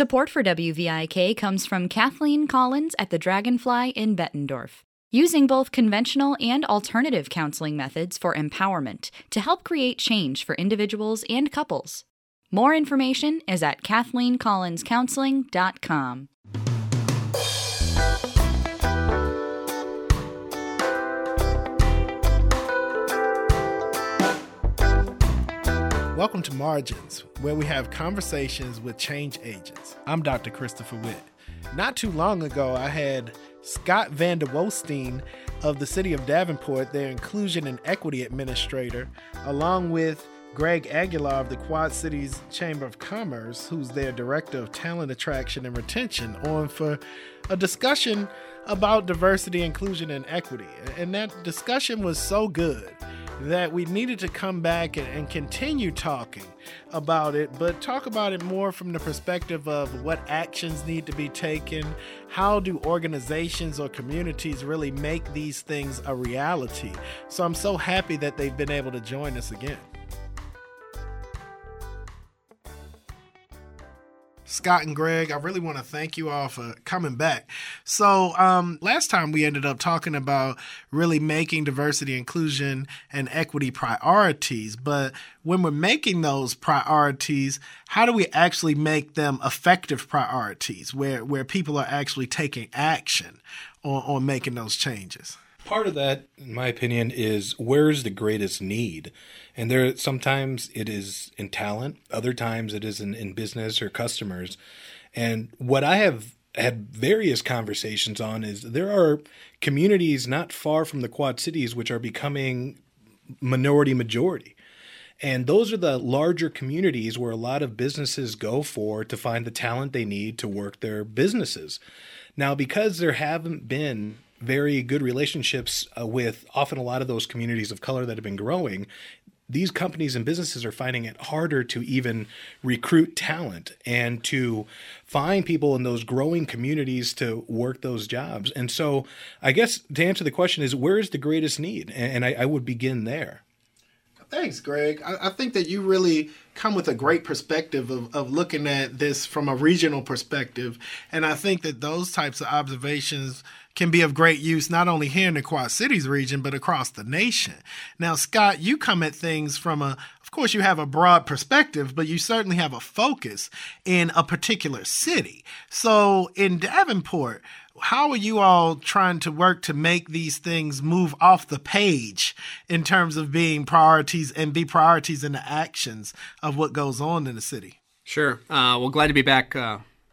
Support for WVIK comes from Kathleen Collins at the Dragonfly in Bettendorf, using both conventional and alternative counseling methods for empowerment to help create change for individuals and couples. More information is at KathleenCollinsCounseling.com. Welcome to Margins, where we have conversations with change agents. I'm Dr. Christopher Witt. Not too long ago, I had Scott Van der Wolstein of the City of Davenport, their Inclusion and Equity Administrator, along with Greg Aguilar of the Quad Cities Chamber of Commerce, who's their Director of Talent Attraction and Retention, on for a discussion about diversity, inclusion, and equity. And that discussion was so good that we needed to come back and continue talking about it, but talk about it more from the perspective of what actions need to be taken, how do organizations or communities really make these things a reality. So I'm so happy that they've been able to join us again. Scott and Greg, I really want to thank you all for coming back. So last time we ended up talking about really making diversity, inclusion, and equity priorities. But when we're making those priorities, how do we actually make them effective priorities where people are actually taking action on making those changes? Part of that, in my opinion, is where is the greatest need? And there, sometimes it is in talent. Other times it is in business or customers. And what I have had various conversations on is there are communities not far from the Quad Cities which are becoming minority majority. And those are the larger communities where a lot of businesses go for to find the talent they need to work their businesses. Now, because there haven't been very good relationships with often a lot of those communities of color that have been growing, these companies and businesses are finding it harder to even recruit talent and to find people in those growing communities to work those jobs. And so I guess to answer the question is, where is the greatest need? And I would begin there. Thanks, Greg. I think that you really come with a great perspective of looking at this from a regional perspective. And I think that those types of observations can be of great use not only here in the Quad Cities region, but across the nation. Now, Scott, you come at things from of course, you have a broad perspective, but you certainly have a focus in a particular city. So in Davenport, how are you all trying to work to make these things move off the page in terms of being priorities and be priorities in the actions of what goes on in the city? Sure. Well, glad to be back,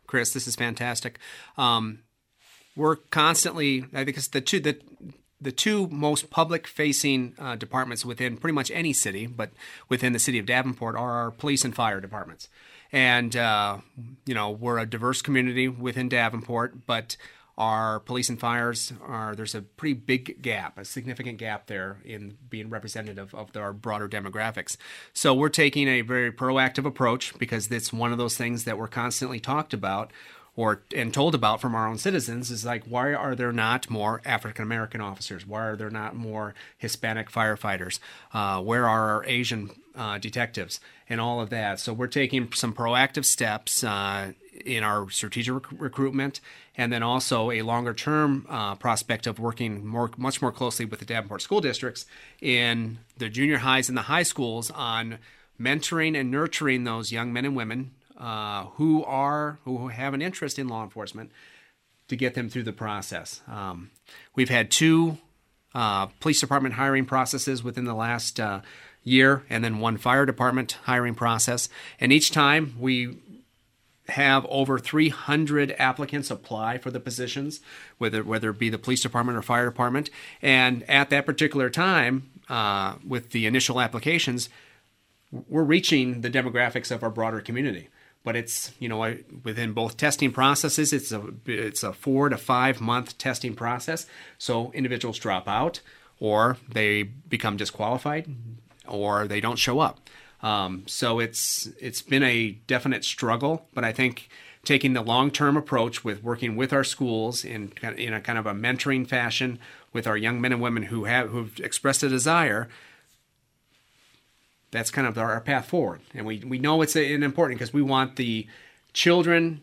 Chris. This is fantastic. We're constantly, I think it's the two most public-facing departments within pretty much any city, but within the city of Davenport, are our police and fire departments. And, we're a diverse community within Davenport, but our police and fires there's a pretty big gap, a significant gap there in being representative of our broader demographics. So we're taking a very proactive approach because it's one of those things that we're constantly talked about and told about from our own citizens is like, why are there not more African-American officers? Why are there not more Hispanic firefighters? Where are our Asian detectives and all of that? So we're taking some proactive steps in our strategic recruitment, and then also a longer-term prospect of working much more closely with the Davenport school districts in the junior highs and the high schools on mentoring and nurturing those young men and women who have an interest in law enforcement to get them through the process. We've had two police department hiring processes within the last year, and then one fire department hiring process. And each time we have over 300 applicants apply for the positions, whether it be the police department or fire department. And at that particular time, with the initial applications, we're reaching the demographics of our broader community. But it's, within both testing processes, it's a 4 to 5 month testing process. So individuals drop out, or they become disqualified, or they don't show up. So it's been a definite struggle, but I think taking the long-term approach with working with our schools in a kind of a mentoring fashion with our young men and women who've expressed a desire, that's kind of our path forward. And we know it's important because we want the children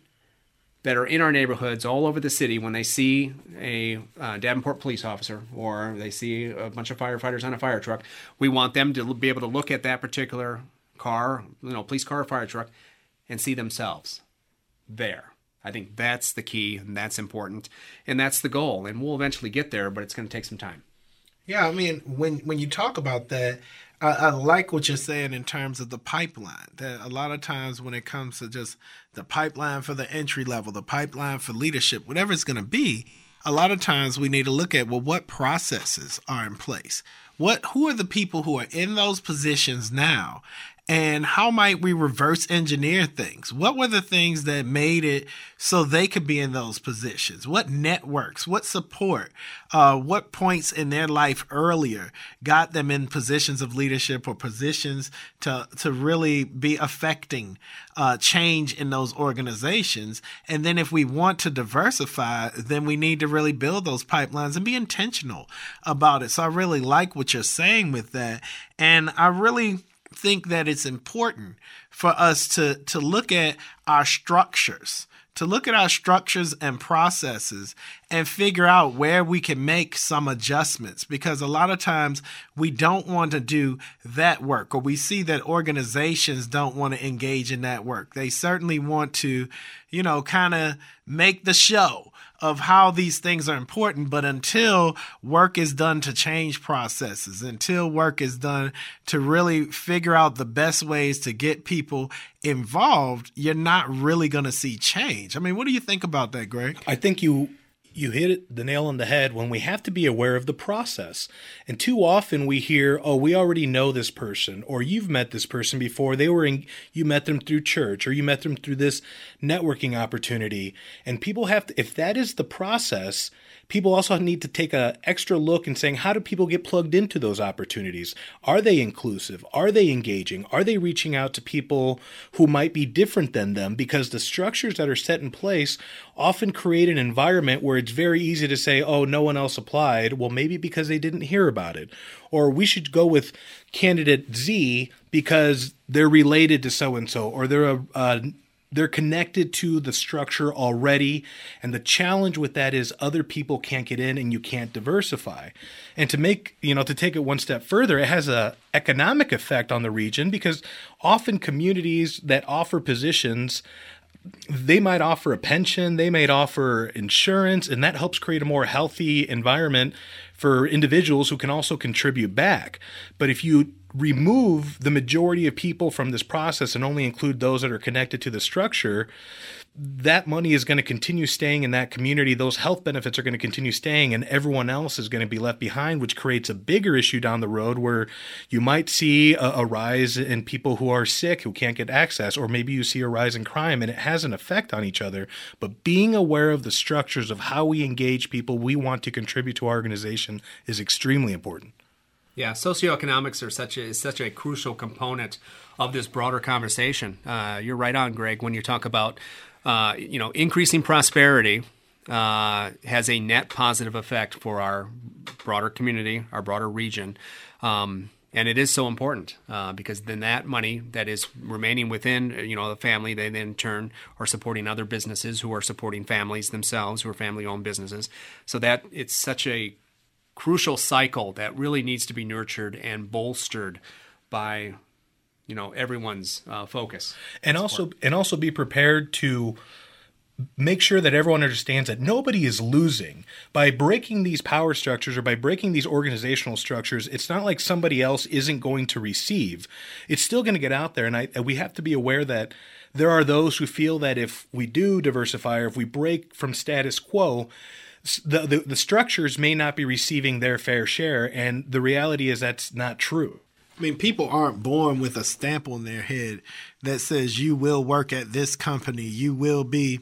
that are in our neighborhoods all over the city, when they see a Davenport police officer or they see a bunch of firefighters on a fire truck, we want them to be able to look at that particular car, you know, police car or fire truck, and see themselves there. I think that's the key, and that's important, and that's the goal. And we'll eventually get there, but it's going to take some time. Yeah, I mean, when you talk about that, I like what you're saying in terms of the pipeline. That a lot of times when it comes to just the pipeline for the entry level, the pipeline for leadership, whatever it's going to be, a lot of times we need to look at, well, what processes are in place? Who are the people who are in those positions now? And how might we reverse engineer things? What were the things that made it so they could be in those positions? What networks, what support, what points in their life earlier got them in positions of leadership or positions to really be affecting change in those organizations? And then if we want to diversify, then we need to really build those pipelines and be intentional about it. So I really like what you're saying with that. And I really think that it's important for us to look at our structures, and processes and figure out where we can make some adjustments, because a lot of times we don't want to do that work, or we see that organizations don't want to engage in that work. They certainly want to, you know, kind of make the show of how these things are important, but until work is done to change processes, until work is done to really figure out the best ways to get people involved, you're not really going to see change. I mean, what do you think about that, Greg? I think you hit the nail on the head when we have to be aware of the process. And too often we hear, oh, we already know this person, or you've met this person before. You met them through church, or you met them through this networking opportunity. And people have to, if that is the process, people also need to take an extra look and saying, how do people get plugged into those opportunities? Are they inclusive? Are they engaging? Are they reaching out to people who might be different than them? Because the structures that are set in place often create an environment where it's very easy to say, oh, no one else applied. Well, maybe because they didn't hear about it. Or we should go with candidate Z because they're related to so-and-so, or they're connected to the structure already. And the challenge with that is other people can't get in and you can't diversify. And to take it one step further, it has an economic effect on the region, because often communities that offer positions, they might offer a pension, they might offer insurance, and that helps create a more healthy environment for individuals who can also contribute back. But if you remove the majority of people from this process and only include those that are connected to the structure, that money is going to continue staying in that community. Those health benefits are going to continue staying, and everyone else is going to be left behind, which creates a bigger issue down the road where you might see a rise in people who are sick, who can't get access, or maybe you see a rise in crime, and it has an effect on each other. But being aware of the structures of how we engage people we want to contribute to our organization is extremely important. Yeah, socioeconomics is such a crucial component of this broader conversation. You're right on, Greg, when you talk about increasing prosperity has a net positive effect for our broader community, our broader region, and it is so important because then that money that is remaining within the family, they then in turn are supporting other businesses who are supporting families themselves who are family-owned businesses. So that it's such a crucial cycle that really needs to be nurtured and bolstered by, everyone's focus. And also be prepared to make sure that everyone understands that nobody is losing by breaking these power structures or by breaking these organizational structures. It's not like somebody else isn't going to receive. It's still going to get out there. And we have to be aware that there are those who feel that if we do diversify or if we break from status quo, the structures may not be receiving their fair share, and the reality is that's not true. I mean, people aren't born with a stamp on their head that says you will work at this company, you will be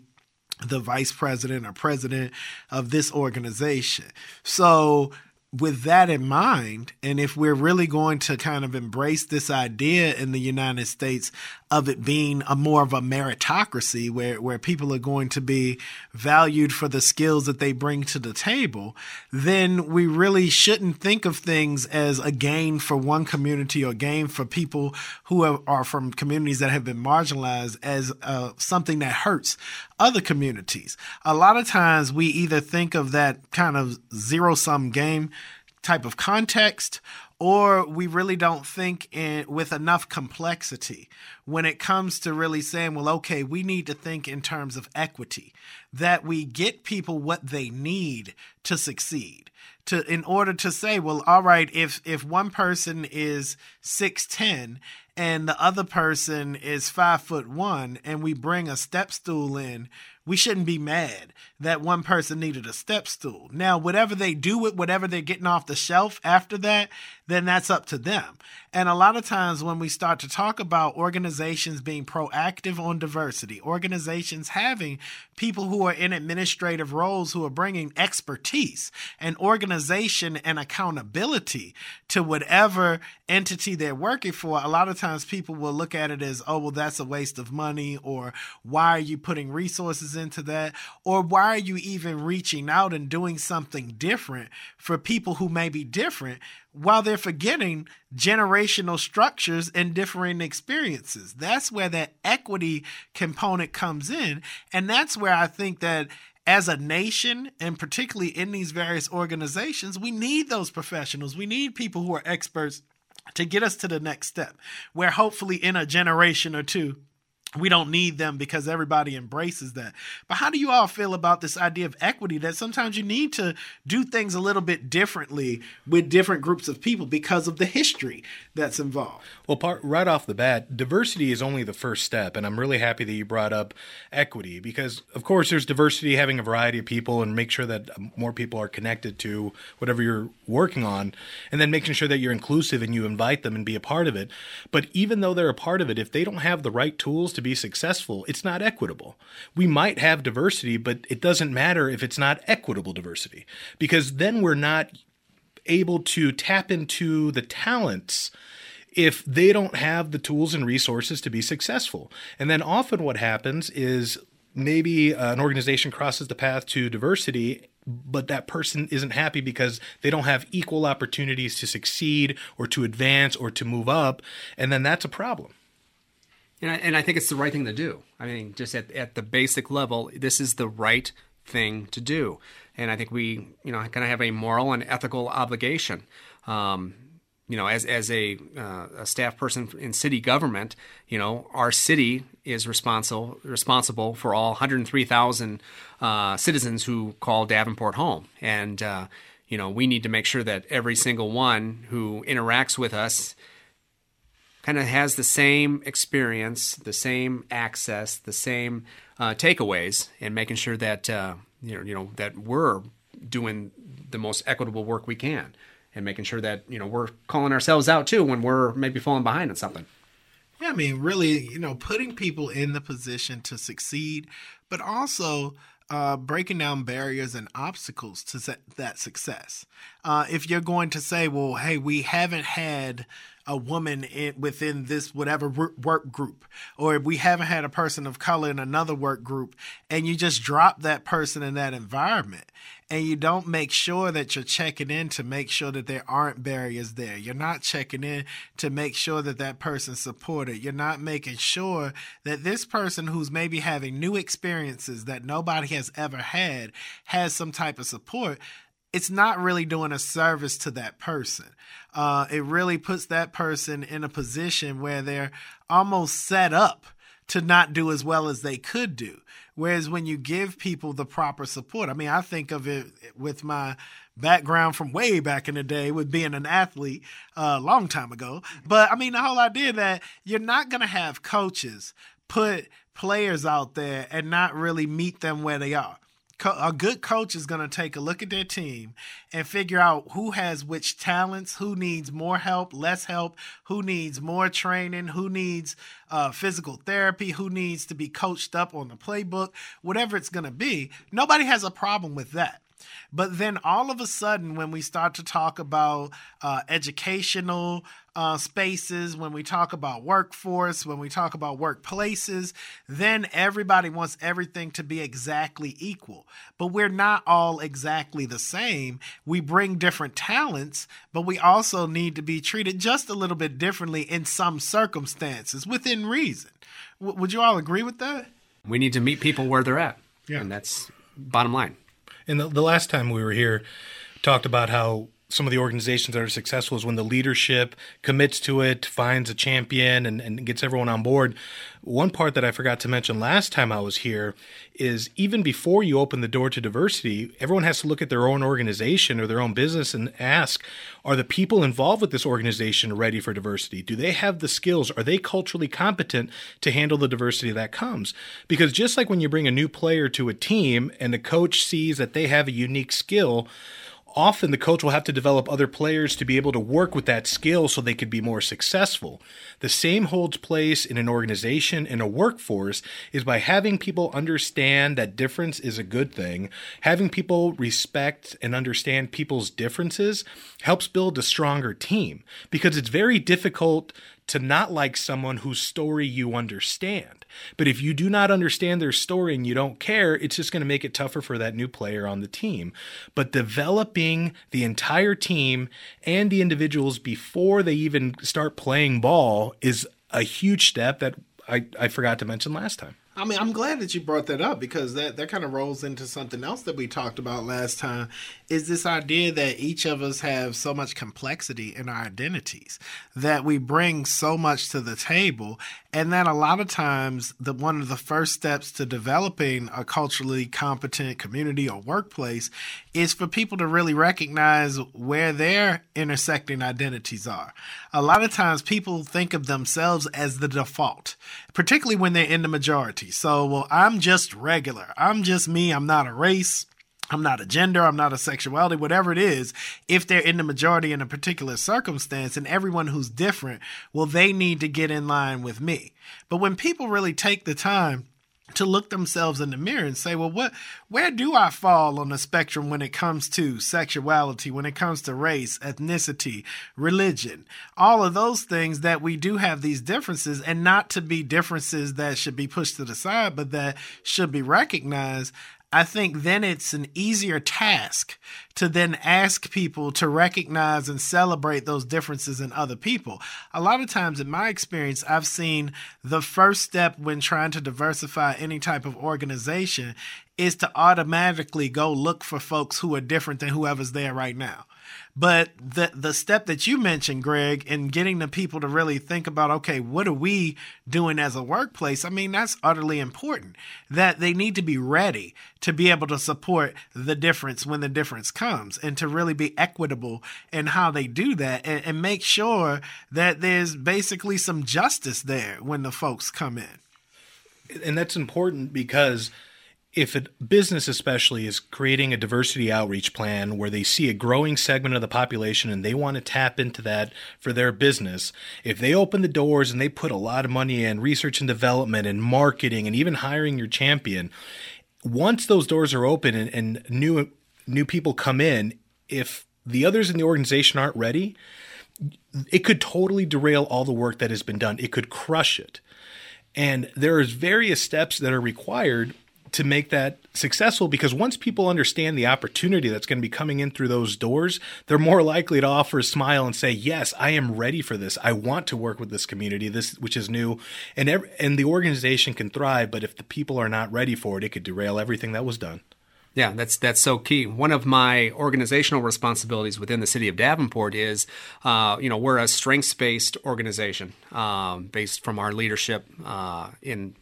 the vice president or president of this organization. So with that in mind, and if we're really going to kind of embrace this idea in the United States of it being a more of a meritocracy where people are going to be valued for the skills that they bring to the table, then we really shouldn't think of things as a gain for one community or gain for people who are from communities that have been marginalized as something that hurts other communities. A lot of times we either think of that kind of zero-sum game type of context, or we really don't think with enough complexity when it comes to really saying, well, okay, we need to think in terms of equity, that we get people what they need to succeed. In order to say, well, all right, if one person is 6'10" and the other person is 5'1" and we bring a step stool in, we shouldn't be mad that one person needed a step stool. Now, whatever they do with whatever they're getting off the shelf after that, then that's up to them. And a lot of times when we start to talk about organizations being proactive on diversity, organizations having people who are in administrative roles who are bringing expertise and organization and accountability to whatever entity they're working for, a lot of times people will look at it as, oh, well, that's a waste of money, or why are you putting resources into that, or why are you even reaching out and doing something different for people who may be different, while they're forgetting generational structures and differing experiences. That's where that equity component comes in, and that's where I think that as a nation, and particularly in these various organizations, we need those professionals. We need people who are experts to get us to the next step, where hopefully in a generation or two, we don't need them because everybody embraces that. But how do you all feel about this idea of equity, that sometimes you need to do things a little bit differently with different groups of people because of the history that's involved? Well, right off the bat, diversity is only the first step. And I'm really happy that you brought up equity because, of course, there's diversity, having a variety of people and make sure that more people are connected to whatever you're working on, and then making sure that you're inclusive and you invite them and be a part of it. But even though they're a part of it, if they don't have the right tools to be successful, it's not equitable. We might have diversity, but it doesn't matter if it's not equitable diversity, because then we're not able to tap into the talents if they don't have the tools and resources to be successful. And then often what happens is maybe an organization crosses the path to diversity, but that person isn't happy because they don't have equal opportunities to succeed or to advance or to move up. And then that's a problem. And I think it's the right thing to do. I mean, just at the basic level, this is the right thing to do. And I think we, kind of have a moral and ethical obligation. As a staff person in city government, our city is responsible for all 103,000 citizens who call Davenport home. And, we need to make sure that every single one who interacts with us kind of has the same experience, the same access, the same takeaways, and making sure that that we're doing the most equitable work we can, and making sure that we're calling ourselves out too when we're maybe falling behind on something. Yeah, I mean, really, putting people in the position to succeed, but also breaking down barriers and obstacles to that success. If you're going to say, well, hey, we haven't had a woman within this whatever work group, or we haven't had a person of color in another work group, and you just drop that person in that environment, and you don't make sure that you're checking in to make sure that there aren't barriers there. You're not checking in to make sure that that person's supported. You're not making sure that this person who's maybe having new experiences that nobody has ever had has some type of support. It's not really doing a service to that person. It really puts that person in a position where they're almost set up to not do as well as they could do. Whereas when you give people the proper support, I mean, I think of it with my background from way back in the day with being an athlete a long time ago. But I mean, the whole idea that you're not going to have coaches put players out there and not really meet them where they are. A good coach is going to take a look at their team and figure out who has which talents, who needs more help, less help, who needs more training, who needs physical therapy, who needs to be coached up on the playbook, whatever it's going to be. Nobody has a problem with that. But then all of a sudden, when we start to talk about educational spaces, when we talk about workforce, when we talk about workplaces, then everybody wants everything to be exactly equal. But we're not all exactly the same. We bring different talents, but we also need to be treated just a little bit differently in some circumstances, within reason. Would you all agree with that? We need to meet people where they're at. Yeah. And that's bottom line. And the last time we were here, talked about how some of the organizations that are successful is when the leadership commits to it, finds a champion, and gets everyone on board. One part that I forgot to mention last time I was here is even before you open the door to diversity, everyone has to look at their own organization or their own business and ask, are the people involved with this organization ready for diversity? Do they have the skills? Are they culturally competent to handle the diversity that comes? Because just like when you bring a new player to a team and the coach sees that they have a unique skill, often the coach will have to develop other players to be able to work with that skill so they could be more successful. The same holds place in an organization, in a workforce, is by having people understand that difference is a good thing. Having people respect and understand people's differences helps build a stronger team, because it's very difficult to not like someone whose story you understand. But if you do not understand their story and you don't care, it's just going to make it tougher for that new player on the team. But developing the entire team and the individuals before they even start playing ball is a huge step that I forgot to mention last time. I mean, I'm glad that you brought that up, because that kind of rolls into something else that we talked about last time, is this idea that each of us have so much complexity in our identities, that we bring so much to the table, and that a lot of times one of the first steps to developing a culturally competent community or workplace is for people to really recognize where their intersecting identities are. A lot of times people think of themselves as the default, particularly when they're in the majority. So, well, I'm just regular. I'm just me. I'm not a race. I'm not a gender. I'm not a sexuality, whatever it is. If they're in the majority in a particular circumstance, and everyone who's different, well, they need to get in line with me. But when people really take the time to look themselves in the mirror and say, well, where do I fall on the spectrum when it comes to sexuality, when it comes to race, ethnicity, religion, all of those things that we do have these differences, and not to be differences that should be pushed to the side, but that should be recognized. I think then it's an easier task to then ask people to recognize and celebrate those differences in other people. A lot of times in my experience, I've seen the first step when trying to diversify any type of organization is to automatically go look for folks who are different than whoever's there right now. But the step that you mentioned, Greg, in getting the people to really think about, okay, what are we doing as a workplace? I mean, that's utterly important, that they need to be ready to be able to support the difference when the difference comes, and to really be equitable in how they do that, and make sure that there's basically some justice there when the folks come in. And that's important, because if a business especially is creating a diversity outreach plan where they see a growing segment of the population and they want to tap into that for their business, if they open the doors and they put a lot of money in research and development and marketing and even hiring your champion, once those doors are open and new people come in, if the others in the organization aren't ready, it could totally derail all the work that has been done. It could crush it. And there is various steps that are required to make that successful, because once people understand the opportunity that's going to be coming in through those doors, they're more likely to offer a smile and say, yes, I am ready for this. I want to work with this community, this which is new. And the organization can thrive, but if the people are not ready for it, it could derail everything that was done. Yeah, that's so key. One of my organizational responsibilities within the city of Davenport is, we're a strengths-based organization based from our leadership in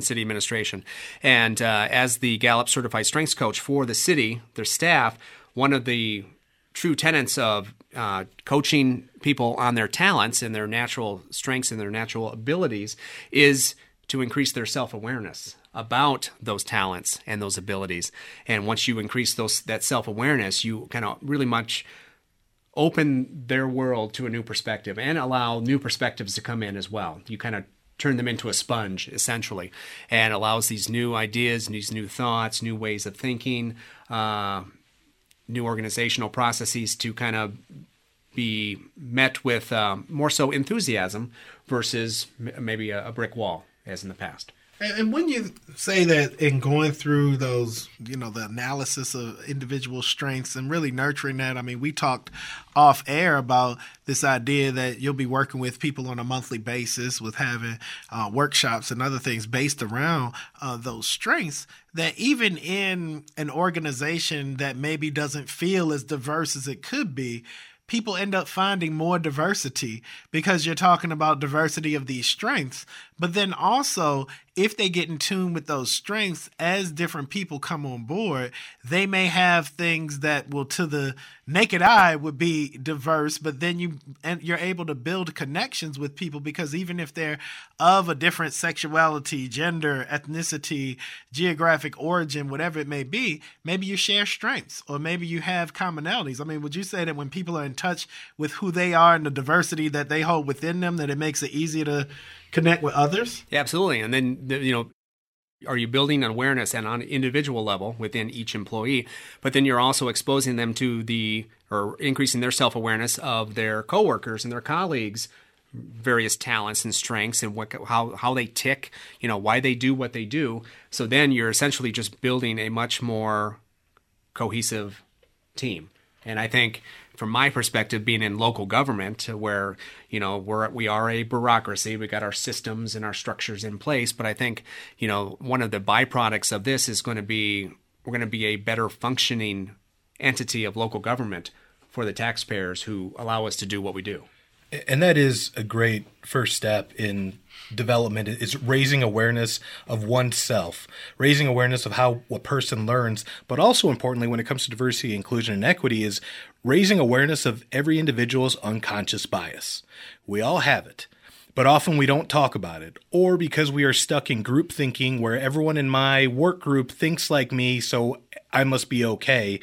city administration. And as the Gallup Certified Strengths Coach for the city, their staff, one of the true tenets of coaching people on their talents and their natural strengths and their natural abilities is to increase their self-awareness about those talents and those abilities. And once you increase that self-awareness, you kind of really much open their world to a new perspective and allow new perspectives to come in as well. You kind of turn them into a sponge, essentially, and allows these new ideas, these new thoughts, new ways of thinking new organizational processes to kind of be met with more so enthusiasm versus maybe a brick wall as in the past. And when you say that in going through those, you know, the analysis of individual strengths and really nurturing that, I mean, we talked off air about this idea that you'll be working with people on a monthly basis with having workshops and other things based around those strengths, that even in an organization that maybe doesn't feel as diverse as it could be, people end up finding more diversity because you're talking about diversity of these strengths. But then also, if they get in tune with those strengths, as different people come on board, they may have things that will, to the naked eye, would be diverse, but then you're able to build connections with people because even if they're of a different sexuality, gender, ethnicity, geographic origin, whatever it may be, maybe you share strengths or maybe you have commonalities. I mean, would you say that when people are in touch with who they are and the diversity that they hold within them, that it makes it easier to connect with others? Yeah, absolutely. And then, you know, are you building an awareness and on an individual level within each employee, but then you're also exposing them to or increasing their self-awareness of their coworkers and their colleagues' various talents and strengths and how they tick, you know, why they do what they do. So then you're essentially just building a much more cohesive team. And I think from my perspective, being in local government where, you know, we are a bureaucracy, we got our systems and our structures in place. But I think, you know, one of the byproducts of this is going to be, we're going to be a better functioning entity of local government for the taxpayers who allow us to do what we do. And that is a great first step in development. It's raising awareness of oneself, raising awareness of how a person learns, but also importantly, when it comes to diversity, inclusion, and equity, is raising awareness of every individual's unconscious bias. We all have it, but often we don't talk about it, or because we are stuck in group thinking where everyone in my work group thinks like me, so I must be okay.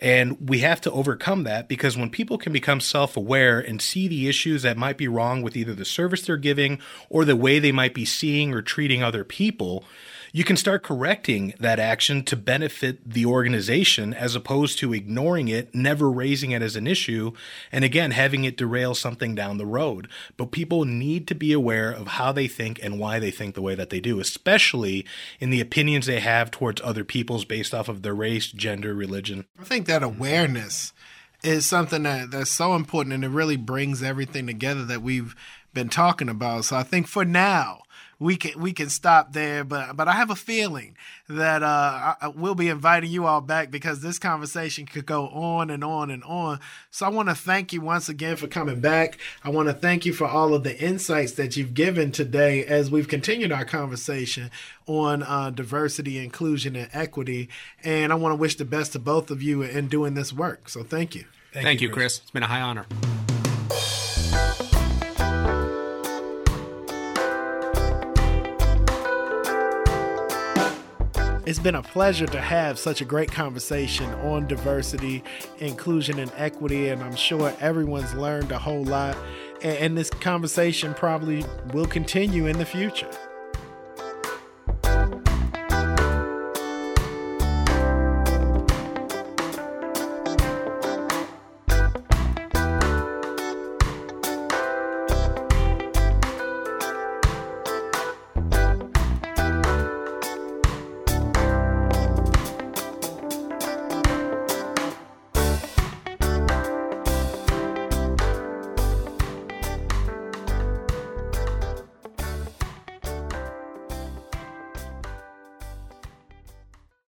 And we have to overcome that, because when people can become self-aware and see the issues that might be wrong with either the service they're giving or the way they might be seeing or treating other people, you can start correcting that action to benefit the organization as opposed to ignoring it, never raising it as an issue, and again, having it derail something down the road. But people need to be aware of how they think and why they think the way that they do, especially in the opinions they have towards other peoples based off of their race, gender, religion. I think that awareness is something that's so important, and it really brings everything together that we've been talking about. So I think for now, we can stop there, but I have a feeling that I will be inviting you all back because this conversation could go on and on and on. So I want to thank you once again for coming back. I want to thank you for all of the insights that you've given today as we've continued our conversation on diversity, inclusion, and equity. And I want to wish the best to both of you in doing this work. So thank you. Thank you, Chris. It's been a high honor. It's been a pleasure to have such a great conversation on diversity, inclusion, and equity, and I'm sure everyone's learned a whole lot, and this conversation probably will continue in the future.